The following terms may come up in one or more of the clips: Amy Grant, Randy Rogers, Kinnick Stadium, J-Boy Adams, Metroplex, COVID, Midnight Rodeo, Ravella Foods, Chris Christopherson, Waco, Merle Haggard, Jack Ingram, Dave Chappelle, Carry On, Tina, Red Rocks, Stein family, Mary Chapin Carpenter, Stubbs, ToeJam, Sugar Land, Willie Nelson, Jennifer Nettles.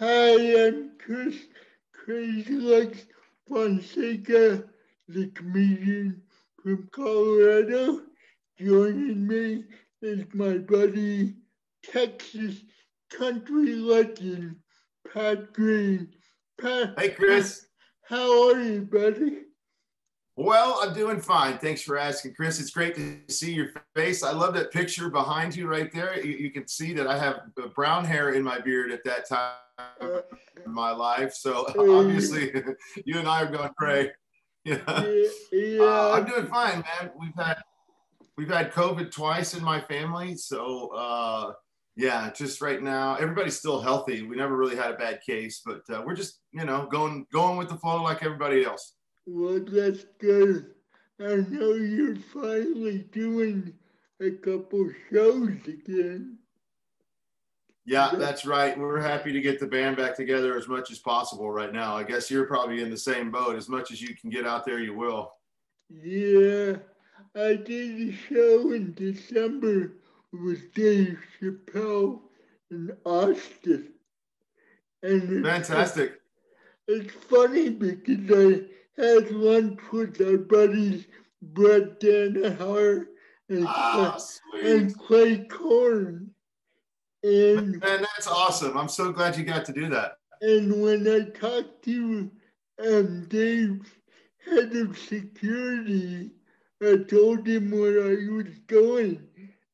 Hi, I'm Chris Crazy Lux Fonseca, the comedian from Colorado. Joining me is my buddy, Texas country legend, Pat Green. Pat, hey, Chris. How are you, buddy? Well, I'm doing fine. Thanks for asking, Chris. It's great to see your face. I love that picture behind you right there. You can see that I have brown hair in my beard at that time in my life. So obviously, you and I are going gray. I'm doing fine, man. We've had COVID twice in my family. So yeah, just right now, everybody's still healthy. We never really had a bad case, but we're just, going with the flow like everybody else. Well, that's good. I know you're finally doing a couple shows again. Yeah, that's right. We're happy to get the band back together as much as possible right now. I guess you're probably in the same boat. As much as you can get out there, you will. Yeah, I did a show in December with Dave Chappelle in Austin. And fantastic. It's funny because I had lunch with our buddies Brett Dan Hart and Clay Korn. And man, that's awesome. I'm so glad you got to do that. And when I talked to Dave's head of security, I told him where I was going.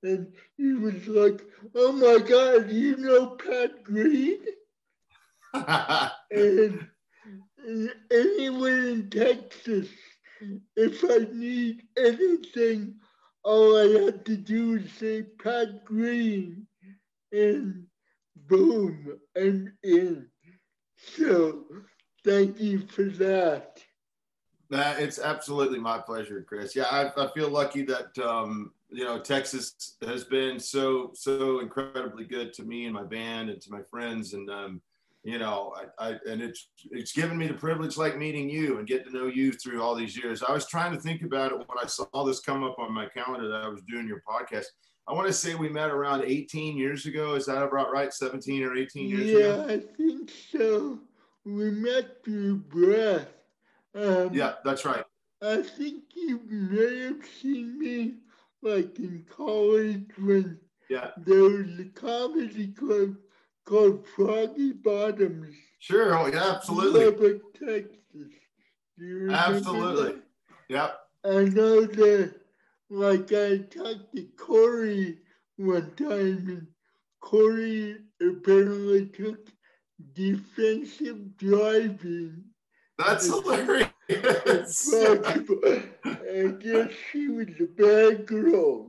And he was like, oh my God, you know Pat Green? And anywhere in Texas, if I need anything, all I have to do is say Pat Green, and boom, I'm in. So thank you for that. It's absolutely my pleasure, Chris. Yeah, I feel lucky that, Texas has been so incredibly good to me and my band and to my friends, and and it's given me the privilege, like meeting you and getting to know you through all these years. I was trying to think about it when I saw this come up on my calendar that I was doing your podcast. I want to say we met around 18 years ago. Is that about right? 17 or 18 years ago? Yeah, I think so. We met through Brett. Yeah, that's right. I think you may have seen me like in college when there was a comedy club called Froggy Bottoms. Sure. Oh, yeah, absolutely. Lubbock, Texas. Absolutely. That? Yep. I know that, like, I talked to Corey one time, and Corey apparently took defensive driving. That's hilarious. I guess she was a bad girl.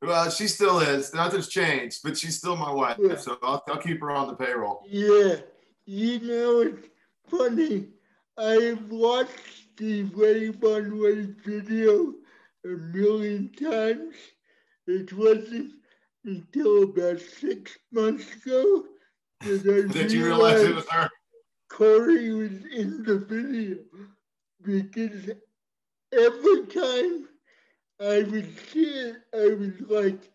Well, she still is. Nothing's changed, but she's still my wife, so I'll keep her on the payroll. Yeah. You know, it's funny. I've watched the Wave on Wave video a million times. It wasn't until about 6 months ago that I realized it was her. Corey was in the video, because every time I would see it, I was like,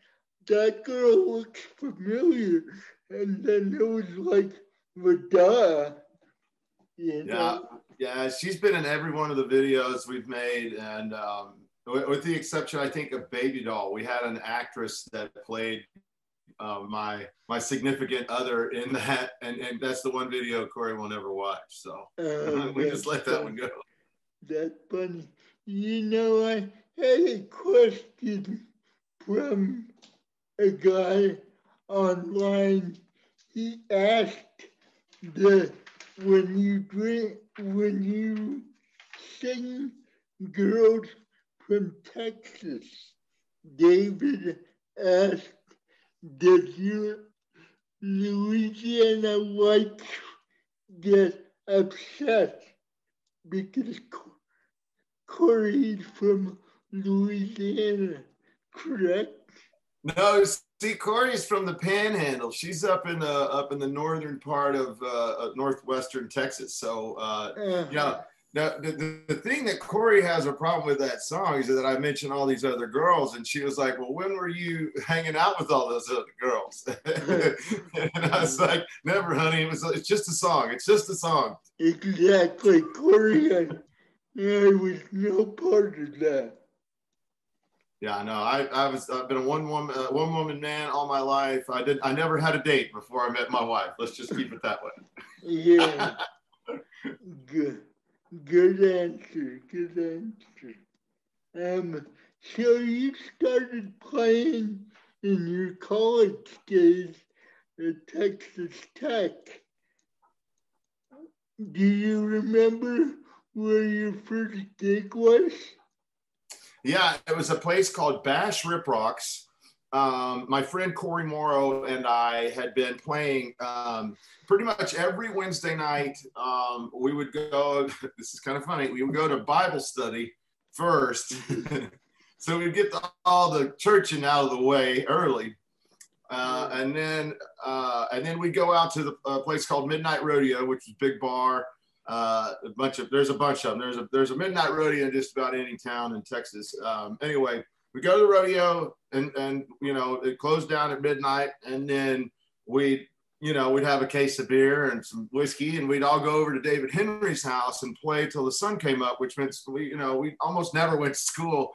that girl looks familiar. And then it was like, duh. Yeah, she's been in every one of the videos we've made. And with the exception, I think, of Baby Doll, we had an actress that played my significant other in that. And that's the one video Corey will never watch. So we just let that one go. That's funny. I had a question from a guy online. He asked that when you sing Girls from Texas, David asked, did your Louisiana whites get upset because Corey's from Louisiana, correct? No, see, Corey's from the Panhandle. She's up in the northern part of northwestern Texas. So Now, the thing that Corey has a problem with that song is that I mentioned all these other girls, and she was like, well, when were you hanging out with all those other girls? And I was like, never, honey. It's just a song. It's just a song. Exactly. Corey, I was no part of that. Yeah, no, I've been a one woman man all my life. I never had a date before I met my wife. Let's just keep it that way. Yeah. Good answer. Good answer. So you started playing in your college days at Texas Tech. Do you remember where your first gig was? Yeah, it was a place called Bash Riprock's. My friend Corey Morrow and I had been playing pretty much every Wednesday night. We would go, this is kind of funny, we would go to Bible study first. So we'd get all the churching out of the way early. And then we'd go out to the place called Midnight Rodeo, which is a big bar. There's a bunch of them. There's a Midnight Rodeo in just about any town in Texas. Anyway, we go to the rodeo and you know, it closed down at midnight, and then we'd have a case of beer and some whiskey, and we'd all go over to David Henry's house and play till the sun came up, which meant we almost never went to school,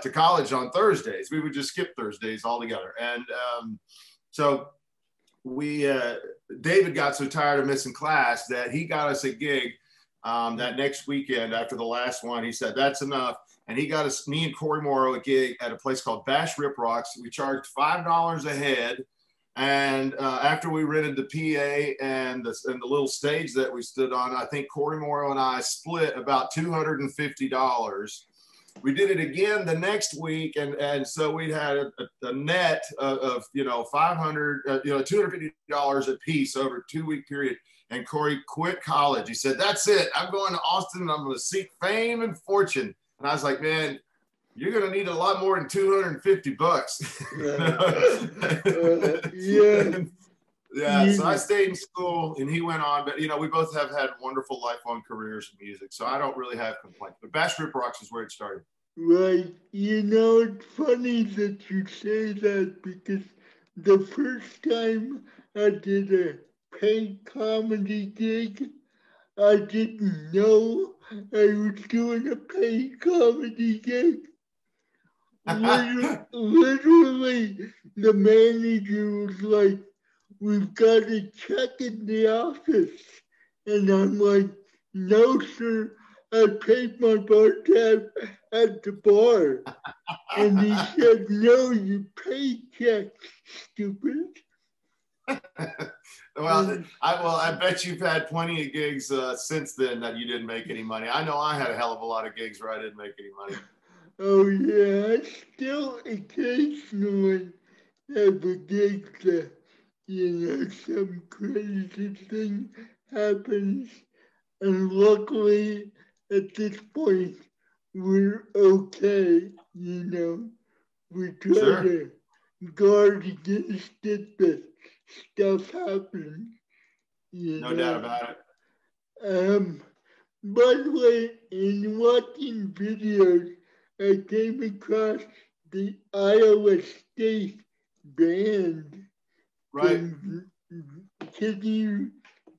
to college on Thursdays. We would just skip Thursdays altogether. And so we, David got so tired of missing class that he got us a gig that next weekend after the last one. He said, that's enough. And he got us, me and Corey Morrow, a gig at a place called Bash Riprock's. We charged $5 a head. And after we rented the PA and the little stage that we stood on, I think Corey Morrow and I split about $250. We did it again the next week, and so we had a net of $250 a piece over a 2-week period. And Corey quit college. He said, "That's it. I'm going to Austin. I'm going to seek fame and fortune." And I was like, "Man, you're going to need a lot more than $250." Yeah. So I stayed in school, and he went on. But we both have had wonderful lifelong careers in music, so I don't really have complaints. But Bash Riprock's is where it started. Right. It's funny that you say that, because the first time I did a paid comedy gig, I didn't know I was doing a paid comedy gig. Literally, the manager was like, "We've got a check in the office." And I'm like, "No, sir, I paid my bar tab at the bar." And he said, "No, you pay checks, stupid." I bet you've had plenty of gigs since then that you didn't make any money. I know I had a hell of a lot of gigs where I didn't make any money. Oh, yeah, I still occasionally have a gig that, some crazy thing happens, and luckily at this point we're okay. We try to guard against it, but stuff happens. No doubt about it. By the way, in watching videos, I came across the Iowa State Band. Right. Can you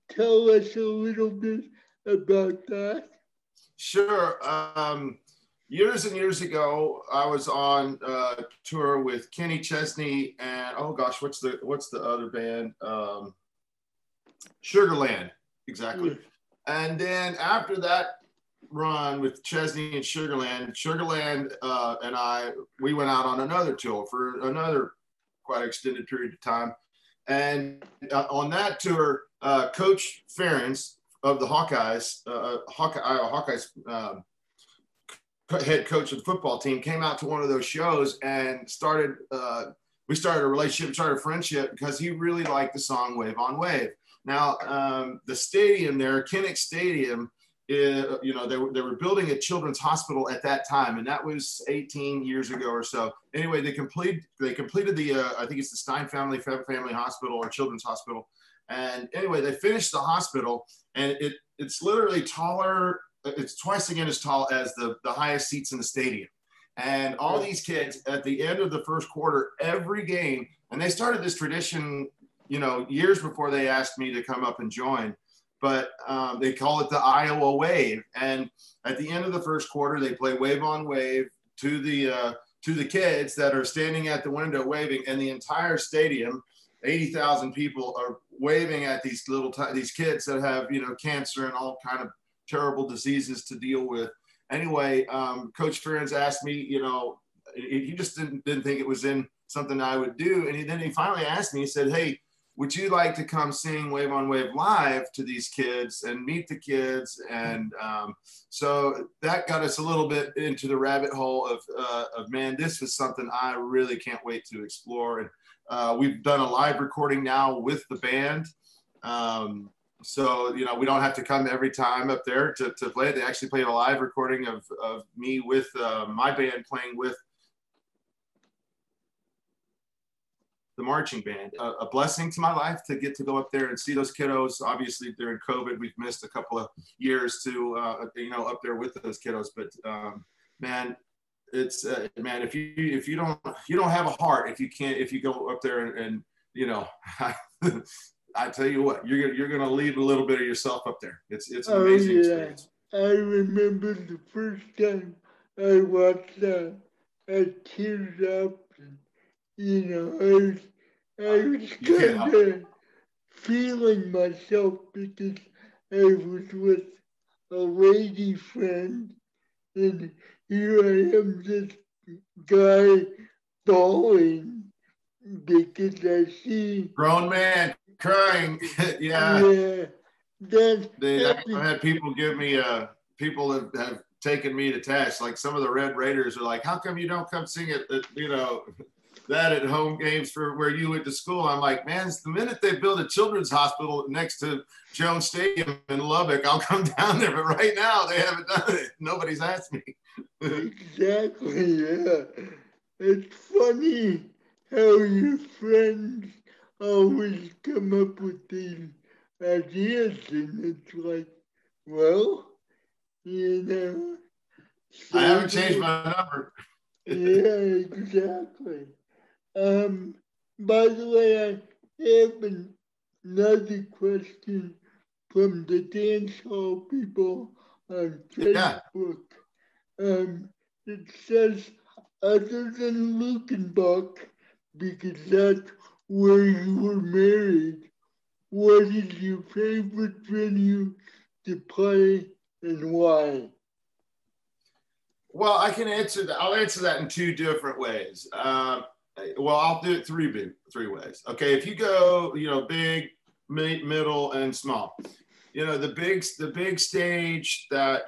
tell us a little bit about that? Sure. Years and years ago, I was on a tour with Kenny Chesney and what's the other band? Sugar Land, exactly. Yeah. And then after that run with Chesney and Sugar Land and we went out on another tour for another quite extended period of time. And on that tour, Coach Ferentz of the Hawkeyes, head coach of the football team, came out to one of those shows and we started a relationship, started a friendship, because he really liked the song "Wave on Wave." Now, the stadium there, Kinnick Stadium, they were building a children's hospital at that time, and that was 18 years ago or so. Anyway, they completed the I think it's the Stein family hospital or children's hospital. And anyway, they finished the hospital, and it's literally taller it's twice again as tall as the highest seats in the stadium. And all these kids at the end of the first quarter, every game, and they started this tradition, you know, years before they asked me to come up and join, but they call it the Iowa wave. And at the end of the first quarter, they play wave on wave to the kids that are standing at the window waving, and the entire stadium, 80,000 people, are waving at these little, these kids that have, you know, cancer and all kind of terrible diseases to deal with. Anyway, Coach Ferentz asked me, you know, he just didn't think it was in something I would do. And then he finally asked me, he said, hey, would you like to come sing Wave on Wave live to these kids and meet the kids? And so that got us a little bit into the rabbit hole of man, this is something I really can't wait to explore. And we've done a live recording now with the band. So, you know, we don't have to come every time up there to play. They actually played a live recording of me with my band playing with the marching band. A blessing to my life to get to go up there and see those kiddos. Obviously, during COVID, we've missed a couple of years to, you know, up there with those kiddos. But, man, it's, man, if you don't have a heart, if you can't, if you go up there and you know, I tell you what, you're gonna leave a little bit of yourself up there. It's an amazing experience. I remember the first time I watched that, I teared up. And, you know, I was kind of feeling myself because I was with a lady friend, and here I am, this guy bawling because I see grown man crying. Yeah. I've had people give me people have taken me to task. Like some of the Red Raiders are like, how come you don't come sing it? You know, that at home games for where you went to school. I'm like, man, the minute they build a children's hospital next to Jones Stadium in Lubbock, I'll come down there. But right now they haven't done it. Nobody's asked me. Exactly. Yeah. It's funny how your friends always come up with these ideas, and it's like, well, you know. So I haven't changed my number. Yeah, exactly. By the way, I have another question from the dance hall people on Facebook. Yeah. It says, other than Luckenbach, because that's where you were married, what is your favorite venue to play and why? Well, I can answer that. I'll answer that in two different ways. Well, I'll do it three ways. Okay, if you go, you know, big, middle, and small. You know, the big stage that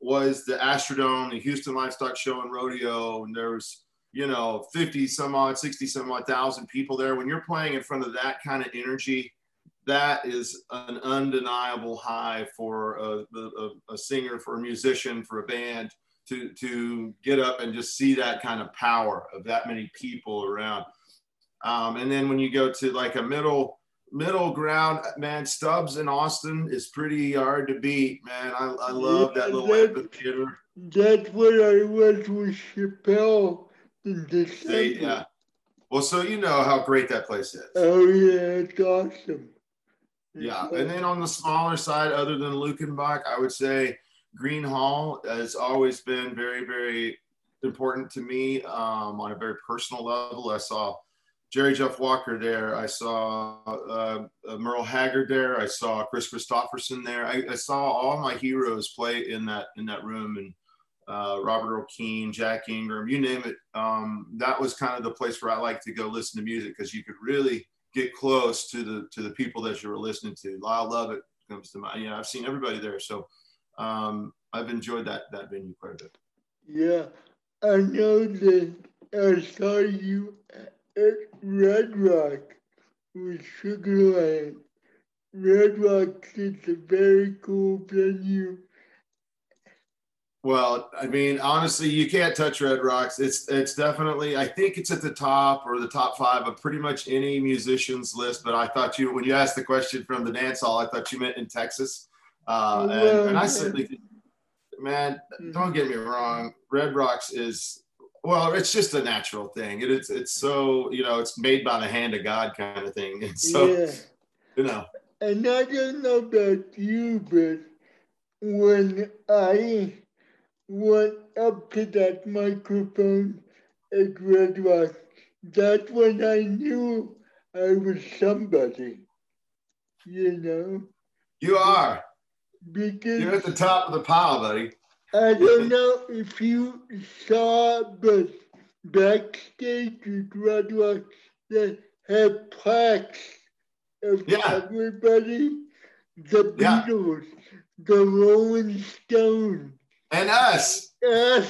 was the Astrodome, the Houston Livestock Show and Rodeo, and there was, you know, 50 some odd, 60 some odd thousand people there. When you're playing in front of that kind of energy, that is an undeniable high for a singer, for a musician, for a band. To get up and just see that kind of power of that many people around. And then when you go to like a middle ground, man, Stubbs in Austin is pretty hard to beat, man. I love that little amphitheater. That's where I was with Chappelle in December. Yeah. Well, so you know how great that place is. Oh, yeah, it's awesome. Yeah, and then on the smaller side, other than Luckenbach, I would say Gruene Hall has always been very, very important to me on a very personal level. I saw Jerry Jeff Walker there. I saw Merle Haggard there. I saw Chris Christopherson there. I saw all my heroes play in that room, and Robert O'Keefe, Jack Ingram, you name it. That was kind of the place where I like to go listen to music because you could really get close to the people that you were listening to. Lyle Lovett comes to mind. You know, I've seen everybody there, so. I've enjoyed that venue quite a bit. Yeah, I know that I saw you at Red Rocks with Sugar Land. Red Rocks is a very cool venue. Well, I mean, honestly, you can't touch Red Rocks. It's definitely, I think it's at the top or the top five of pretty much any musician's list. But I thought when you asked the question from the dance hall, I thought you meant in Texas. And I certainly man, don't get me wrong. Red Rocks is, well, it's just a natural thing. It's so, you know, it's made by the hand of God kind of thing. And so, yeah. You know. And I don't know about you, but when I went up to that microphone at Red Rock, that's when I knew I was somebody, you know? You are. Because you're at the top of the pile, buddy. I don't know if you saw, but backstage at Red Rock, they had plaques of everybody, the Beatles, the Rolling Stones. And us. Yeah.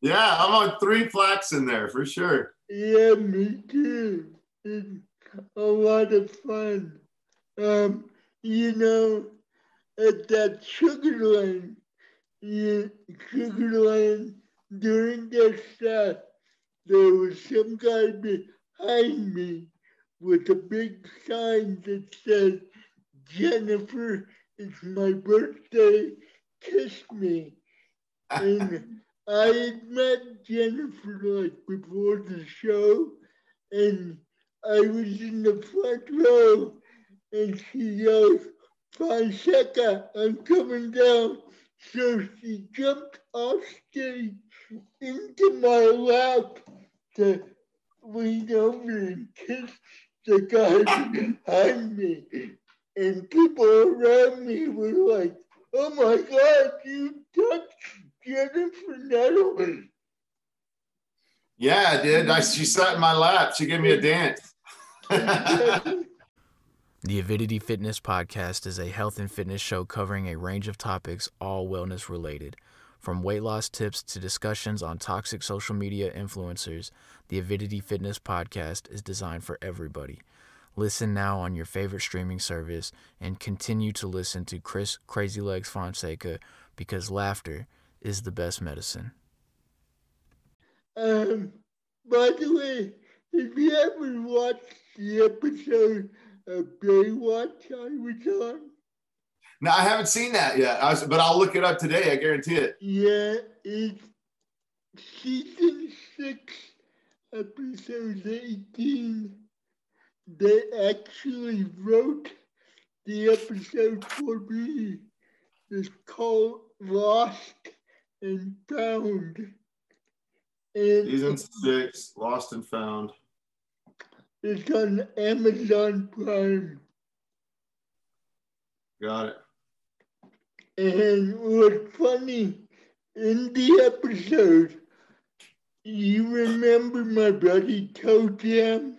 Yeah, I'm on 3 plaques in there for sure. Yeah, me too. It's a lot of fun. You know, at that Sugar Land, during that shot, there was some guy behind me with a big sign that said, "Jennifer, it's my birthday, kiss me." And I had met Jennifer like before the show, and I was in the front row, and she yelled, "Fonseca, I'm coming down." So she jumped off stage into my lap to lean over and kiss the guy behind me. And people around me were like, "Oh my God, you touched Jennifer Nettles." Yeah, I did. She sat in my lap. She gave me a dance. The Avidity Fitness Podcast is a health and fitness show covering a range of topics, all wellness related. From weight loss tips to discussions on toxic social media influencers, the Avidity Fitness Podcast is designed for everybody. Listen now on your favorite streaming service and continue to listen to Chris Crazy Lux Fonseca, because laughter is the best medicine. By the way, if you haven't watched the episode of Baywatch I was on? No, I haven't seen that yet, but I'll look it up today. I guarantee it. Yeah, it's season 6, episode 18. They actually wrote the episode for me. It's called Lost and Found. And season 6, Lost and Found. It's on Amazon Prime. Got it. And what's funny, in the episode, you remember my buddy ToeJam?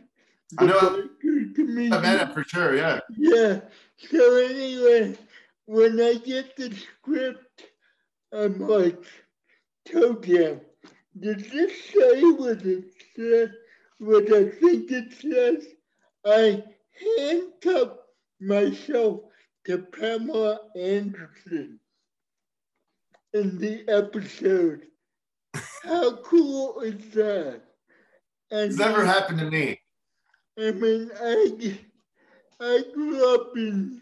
I know. I met him for sure, yeah. Yeah. So anyway, when I get the script, I'm like, "ToeJam, did this say what it said? What I think it says?" I handcuffed myself to Pamela Anderson in the episode. How cool is that? And it's never happened to me. I mean, I grew up in,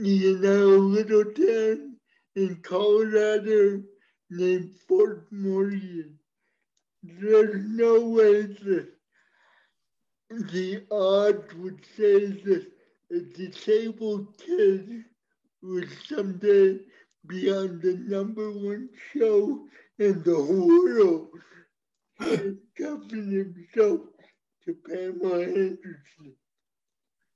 you know, a little town in Colorado named Fort Morgan. There's no way that the odds would say that a disabled kid would someday be on the #1 show in the world, handcuffing himself to Pamela Anderson.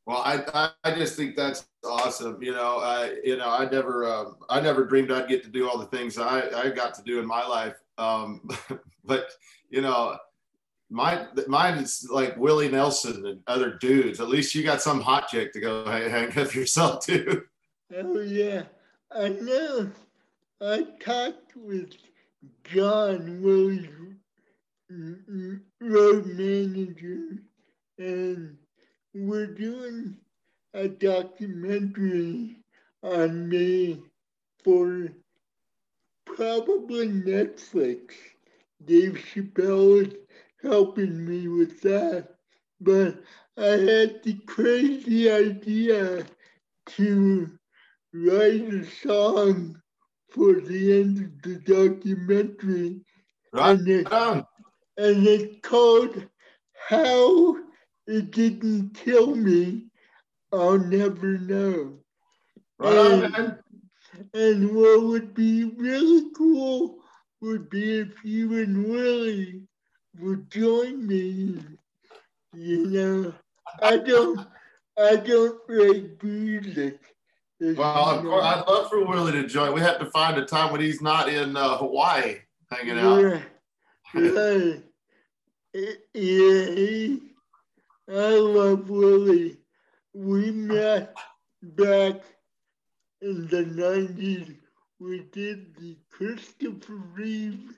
Well, I just think that's awesome. You know, I never dreamed I'd get to do all the things I got to do in my life. But you know, mine is like Willie Nelson and other dudes. At least you got some hot chick to go hang up yourself to. Oh yeah, I know. I talked with John, Willie's road manager, and we're doing a documentary on me for probably Netflix. Dave Chappelle is helping me with that. But I had the crazy idea to write a song for the end of the documentary. Right. And it's called How It Didn't Kill Me, I'll Never Know. Right. And what would be really cool would be if you and Willie would join me. You know, I don't write music. Well, of course, I'd love for Willie to join. We have to find a time when he's not in Hawaii hanging out. Right. Yeah, I love Willie. We met back in the 90s. We did the Christopher Reeve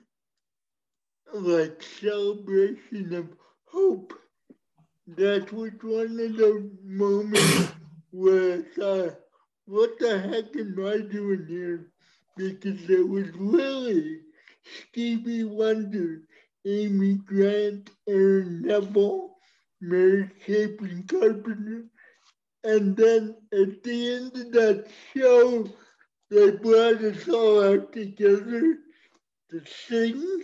like celebration of hope. That was one of the moments where I thought, what the heck am I doing here? Because there was Willie, Stevie Wonder, Amy Grant, Aaron Neville, Mary Chapin Carpenter. And then at the end of that show, they brought us all out together to sing.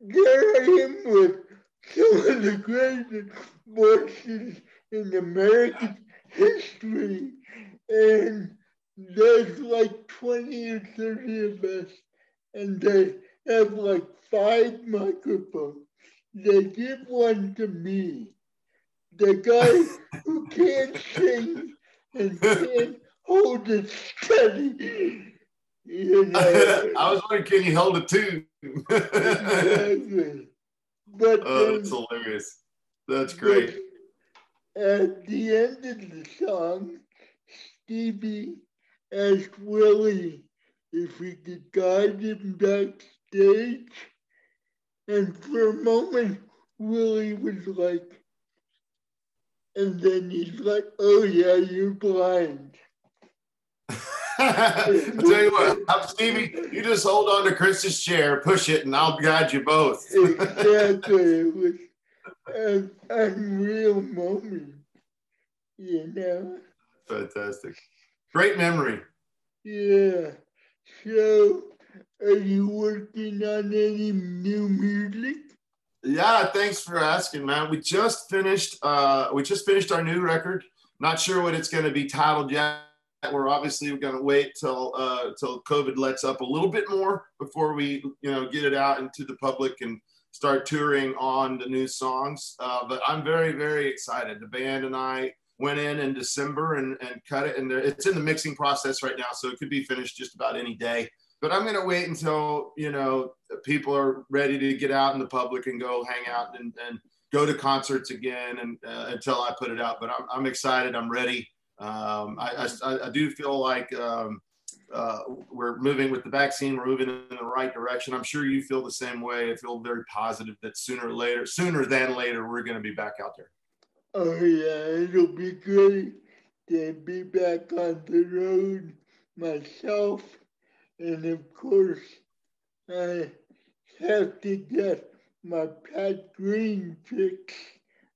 There I am with some of the greatest voices in American history, and there's like 20 or 30 of us, and they have like 5 microphones. They give one to me. The guy who can't sing and can't hold it steady. You know? I was wondering, can you hold it too? Exactly. But that's hilarious. That's great. At the end of the song, Stevie asked Willie if he could guide him backstage. And for a moment, Willie was like, and then he's like, oh yeah, you're blind. I tell you what, Stevie, you just hold on to Chris's chair, push it, and I'll guide you both. Exactly. It was an unreal moment, you know? Fantastic. Great memory. Yeah. So, are you working on any new music? Yeah, thanks for asking, man. We just finished our new record. Not sure what it's going to be titled yet. We're obviously going to wait till COVID lets up a little bit more before we, you know, get it out into the public and start touring on the new songs. But I'm very, very excited. The band and I went in December and cut it, and it's in the mixing process right now, so it could be finished just about any day. But I'm going to wait until, you know, people are ready to get out in the public and go hang out and go to concerts again and until I put it out. But I'm excited. I'm ready. I do feel like we're moving with the vaccine. We're moving in the right direction. I'm sure you feel the same way. I feel very positive that sooner than later, we're going to be back out there. Oh yeah, it'll be great to be back on the road myself, and of course, I have to get my Pat Green fix.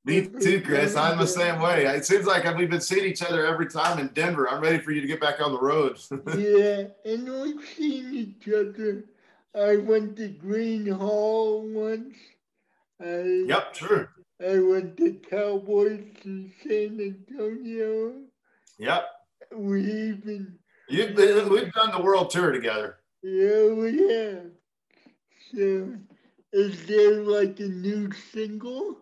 Me too, Chris. I'm the same way. It seems like we've been seeing each other every time in Denver. I'm ready for you to get back on the road. Yeah, and we've seen each other. I went to Gruene Hall once. Yep, sure. I went to Cowboys in San Antonio. Yep. We've done the world tour together. Yeah, we have. So, is there like a new single?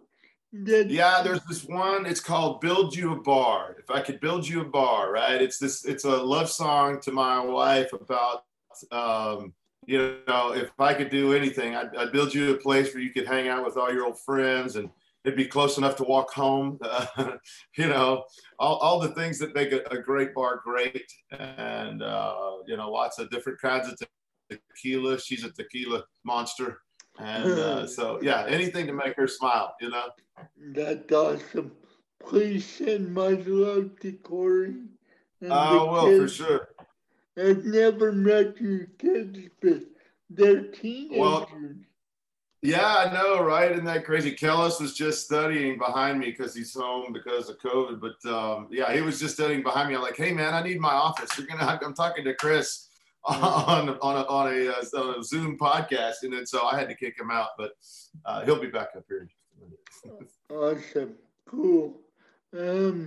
Yeah, there's this one. It's called Build You a Bar. If I could build you a bar, right? It's a love song to my wife about, you know, if I could do anything, I'd build you a place where you could hang out with all your old friends and it'd be close enough to walk home. You know, all the things that make a great bar great. And, you know, lots of different kinds of tequila. She's a tequila monster. And so, yeah, anything to make her smile, you know. That's awesome. Please send my love to Corey. I will, for sure. I've never met your kids, but they're teenagers. Well, Yeah, I know, right? Isn't that crazy? Kellis was just studying behind me because he's home because of COVID. But, yeah, he was just studying behind me. I'm like, hey, man, I need my office. You're gonna. I'm talking to Chris on a Zoom podcast. And then so I had to kick him out. But he'll be back up here. Awesome. Cool. I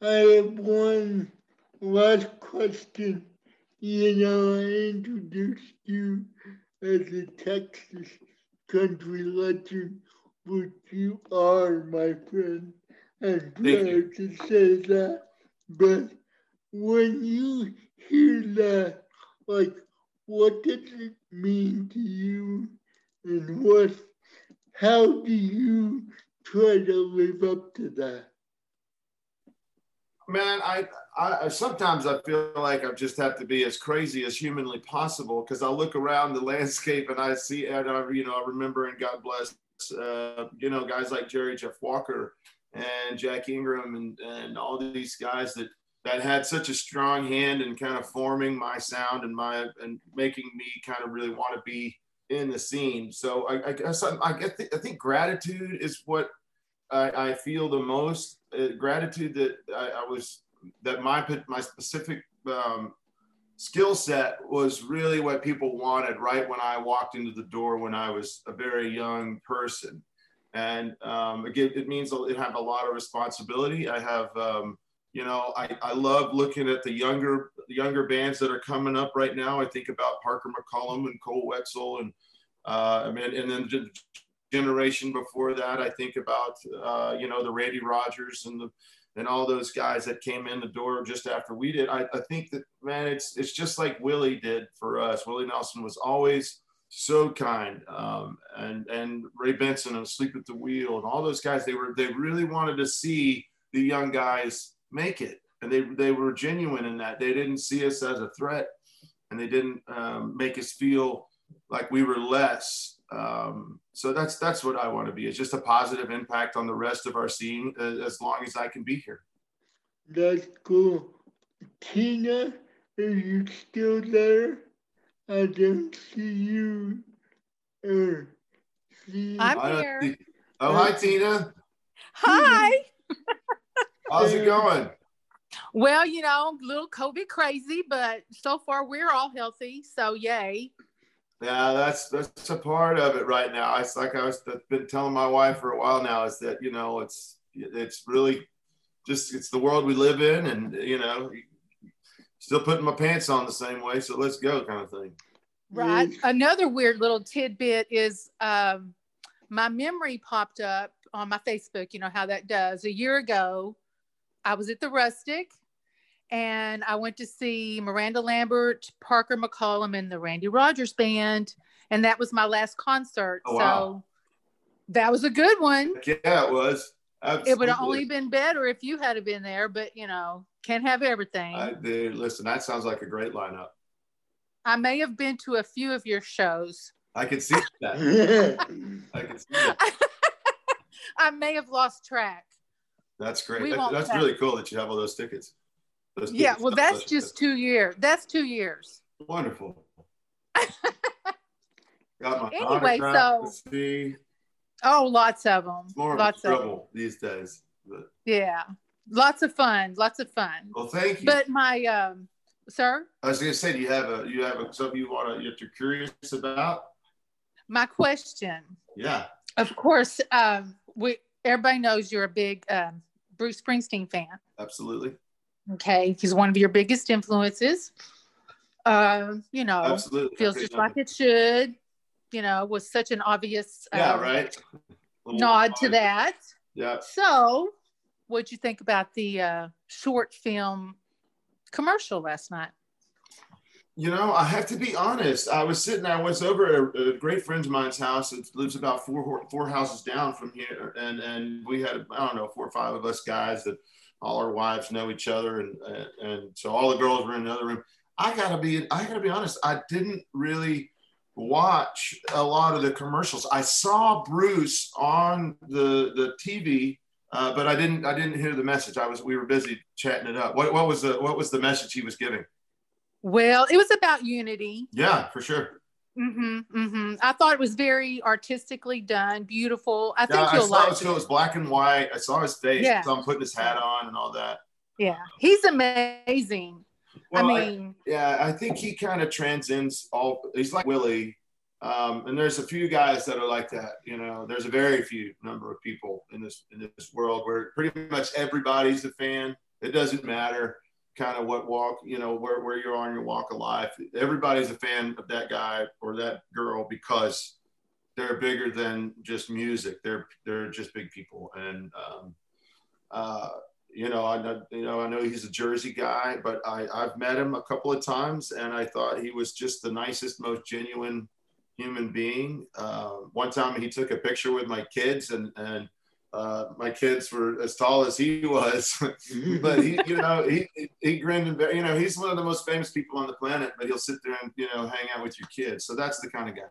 have one last question. You know, I introduced you as a Texas country legend, which you are, my friend. I'm proud to say that. But when you hear that, like, what does it mean to you? And what, how do you try to live up to that? Man, I sometimes I feel like I just have to be as crazy as humanly possible because I look around the landscape and I see, and I remember, and God bless, guys like Jerry Jeff Walker and Jack Ingram and all these guys that had such a strong hand in kind of forming my sound and making me kind of really want to be in the scene. So I think gratitude is what I feel the most. Gratitude that my specific skill set was really what people wanted right when I walked into the door when I was a very young person. And again, it means I have a lot of responsibility. I have, I love looking at the younger bands that are coming up right now. I think about Parker McCollum and Cole Wetzel and then generation before that. I think about the Randy Rogers and all those guys that came in the door just after we did. I think that, man, it's just like Willie did for us. Willie Nelson was always so kind, and Ray Benson and Sleep at the Wheel and all those guys. They really wanted to see the young guys make it, and they were genuine in that. They didn't see us as a threat, and they didn't make us feel like we were less. So that's what I want to be. It's just a positive impact on the rest of our scene as long as I can be here. That's cool. Tina, are you still there? I don't see you. I'm here. Oh, hi, Tina. Hi. How's it going? Well, a little COVID crazy, but so far we're all healthy, so yay. Yeah, that's a part of it right now. It's like I've been telling my wife for a while now is that, it's really just, it's the world we live in, and, still putting my pants on the same way. So let's go kind of thing. Right. Another weird little tidbit is my memory popped up on my Facebook, how that does. A year ago, I was at the Rustic. And I went to see Miranda Lambert, Parker McCollum, and the Randy Rogers Band. And that was my last concert. Oh, wow. So that was a good one. Yeah, it was. Absolutely. It would have only been better if you had been there, but, can't have everything. Listen, that sounds like a great lineup. I may have been to a few of your shows. I could see that. I could see that. I may have lost track. That's great. That's really cool that you have all those tickets. Yeah, well, that's just 2 years. That's 2 years. Wonderful. Got my anyway, lots of them. More lots of trouble these days. But. Yeah, lots of fun. Lots of fun. Well, thank you. But my sir. I was going to say, do you have something you're curious about? My question. Yeah. Of course, everybody knows you're a big Bruce Springsteen fan. Absolutely. Okay, he's one of your biggest influences. Absolutely. Feels just like it should. Was such an obvious nod to that. Yeah. So, what'd you think about the short film commercial last night? I have to be honest. I was over at a great friend of mine's house that lives about four houses down from here, and we had 4 or 5 of us guys that. All our wives know each other, and so all the girls were in another room. I gotta be honest. I didn't really watch a lot of the commercials. I saw Bruce on the TV, but I didn't hear the message. We were busy chatting it up. What was the message he was giving? Well, it was about unity. Yeah, for sure. Mm-hmm, mm-hmm. I thought it was very artistically done, beautiful. I think you'll like it. It was black and white. I saw his face. Yeah. So I'm putting his hat on and all that. Yeah, he's amazing. Well, I mean, I think he kind of transcends all. He's like Willie, and there's a few guys that are like that. You know, there's a very few number of people in this world where pretty much everybody's a fan. It doesn't matter kind of what walk, you know, where you're on your walk of life. Everybody's a fan of that guy or that girl because they're bigger than just music. They're just big people. And, I know he's a Jersey guy, but I've met him a couple of times and I thought he was just the nicest, most genuine human being. One time he took a picture with my kids and my kids were as tall as he was, but he grinned and he's one of the most famous people on the planet, but he'll sit there and, hang out with your kids. So that's the kind of guy.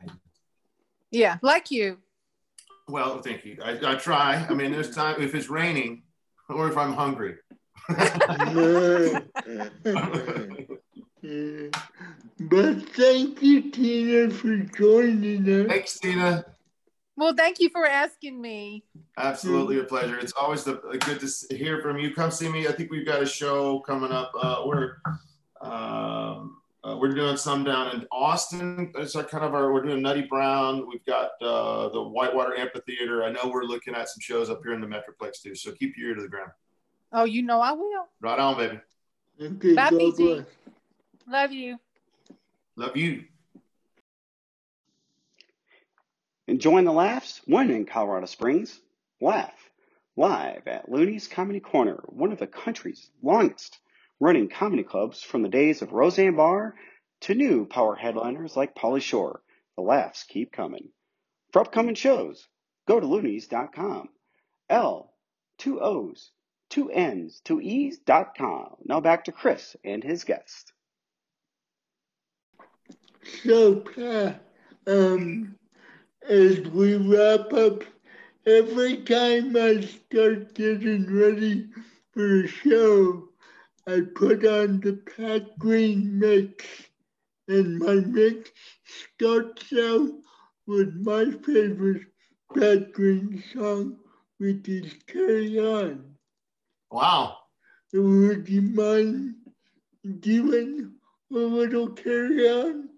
Yeah. Like you. Well, thank you. I try. I mean, there's time if it's raining or if I'm hungry. But thank you, Tina, for joining us. Thanks, Tina. Well, thank you for asking me. Absolutely a pleasure. It's always good to hear from you. Come see me. I think we've got a show coming up. We're doing some down in Austin. It's we're doing Nutty Brown. We've got the Whitewater Amphitheater. I know we're looking at some shows up here in the Metroplex too. So keep your ear to the ground. Oh, I will. Right on, baby. Okay, bye, PG. Love you. Love you. Enjoying the laughs? When in Colorado Springs, laugh live at Looney's Comedy Corner, one of the country's longest running comedy clubs from the days of Roseanne Barr to new power headliners like Pauly Shore. The laughs keep coming. For upcoming shows, go to loonies.com. L, two O's, two N's, two E's.com. Now back to Chris and his guest. So, as we wrap up, every time I start getting ready for a show, I put on the Pat Green mix, and my mix starts out with my favorite Pat Green song, which is Carry On. Wow. Would you mind doing a little Carry On?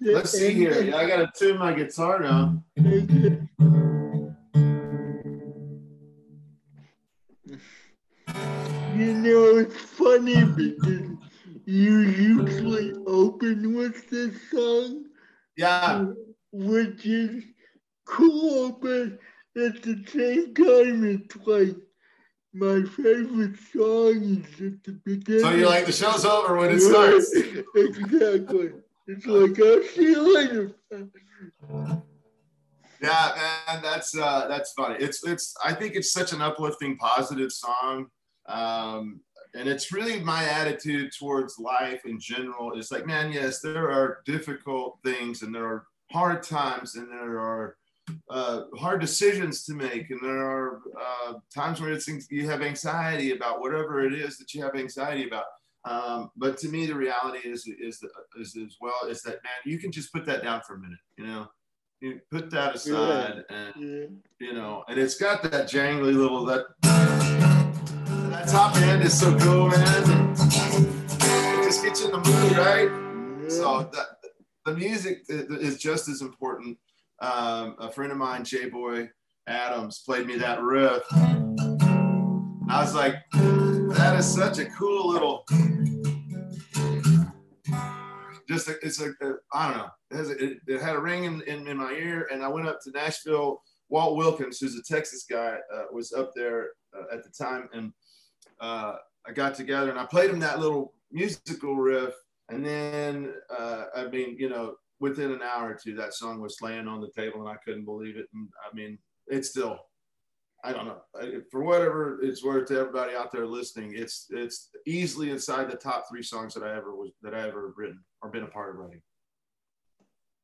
Let's see here. Yeah, I gotta tune my guitar now. It's funny because you usually open with this song. Yeah. Which is cool, but at the same time, it's like my favorite song is at the beginning. So you're like, the show's over when it starts. Exactly. It's like, I'll see you later. Yeah, man, that's funny. I think it's such an uplifting, positive song. And it's really my attitude towards life in general. It's like, man, yes, there are difficult things and there are hard times and there are hard decisions to make. And there are times where you have anxiety about whatever it is that you have anxiety about. But to me, the reality is that, man, you can just put that down for a minute, you put that aside, and it's got that jangly little, that top end is so cool, man. It just gets in the mood, right? Yeah. So the music is just as important. A friend of mine, J-Boy Adams, played me that riff. And I was like, that is such a cool little, I don't know. It had a ring in my ear, and I went up to Nashville. Walt Wilkins, who's a Texas guy, was up there at the time, and I got together and I played him that little musical riff. And then, within an hour or two, that song was laying on the table and I couldn't believe it. And I mean, it's still, I don't know. For whatever it's worth to everybody out there listening, it's easily inside the top 3 songs that I ever written or been a part of writing.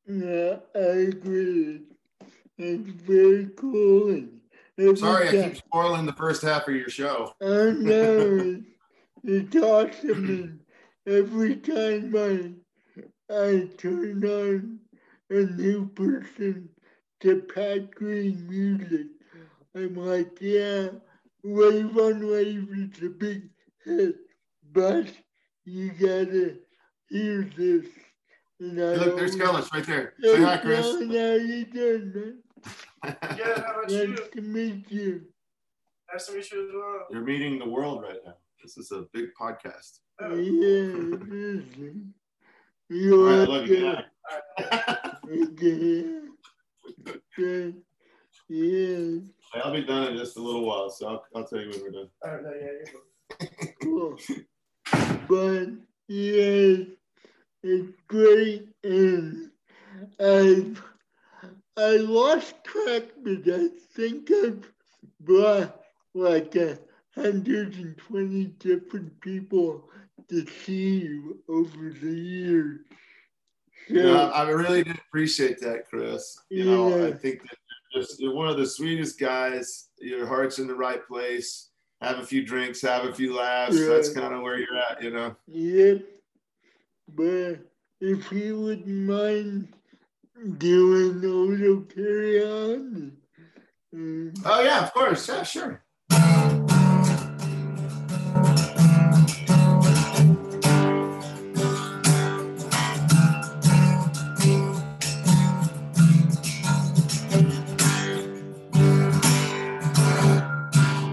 Yeah, I agree. It's very cool. Sorry, I keep spoiling the first half of your show. I know. It's awesome. Every time I turn on a new person to Pat Green music. I'm like, yeah, Wave on Wave is a big hit, but you gotta hear this. And hey, look, there's Kellis right there. Say hi, Chris. How you doing, man? Yeah, how about you? Nice to meet you. Nice to meet you as well. You're meeting the world right now. This is a big podcast. Oh. Yeah, you all right, I love you. Okay. Yeah. Hey, I'll be done in just a little while, so I'll tell you when we're done. All right, no, yeah, cool. But yeah, it's great, and I lost track, but I think I've brought like 120 different people to see you over the years. So, yeah, I really did appreciate that, Chris. You know, I think that you're one of the sweetest guys. Your heart's in the right place. Have a few drinks, have a few laughs. Yeah. That's kind of where you're at, you know. Yep. But if you wouldn't mind doing a little Carry On. Oh, yeah, of course. Yeah, sure.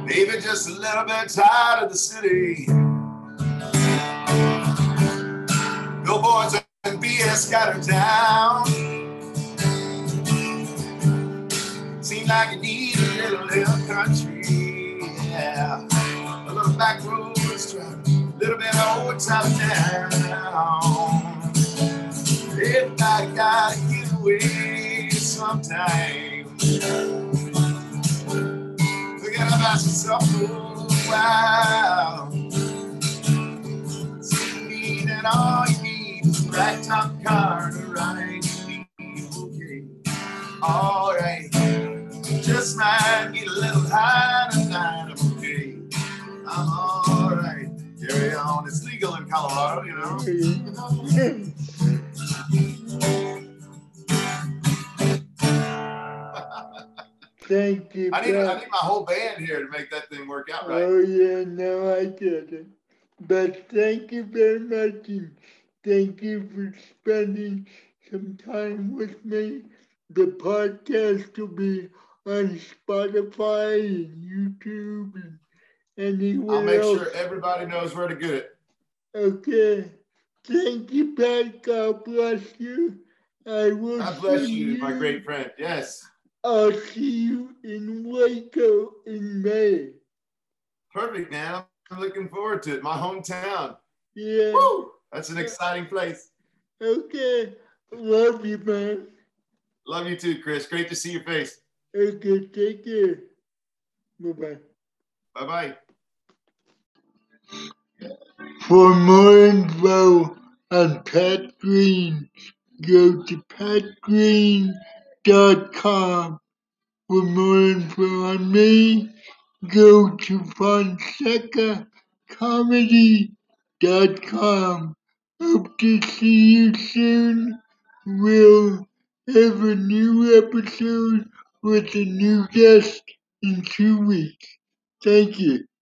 Maybe just a little bit tired of the city. Billboards and BS got her down. Seems like you need a little country, yeah. A little back roads, a little bit of old top down. Everybody gotta get away sometime. Forget about yourself for a while. See me that all you need is a black top car to ride. Okay, all right. Just might get a little high tonight, okay. I'm all right. Carry on. It's legal in Colorado, you know. Thank you. I need my whole band here to make that thing work out right. Oh, yeah, no, I get it. But thank you very much. And thank you for spending some time with me. The podcast will be on Spotify and YouTube and anywhere else. I'll make sure everybody knows where to get it. Okay. Thank you, Pat. God bless you. God bless you, my great friend. Yes. I'll see you in Waco in May. Perfect, man. I'm looking forward to it. My hometown. Yeah. Woo! That's an exciting place. Okay. Love you, man. Love you too, Chris. Great to see your face. Okay, take care. Bye-bye. Bye-bye. For more info on Pat Green, go to patgreen.com. For more info on me, go to FonsecaComedy.com. Hope to see you soon. We'll have a new episode with a new guest in 2 weeks. Thank you.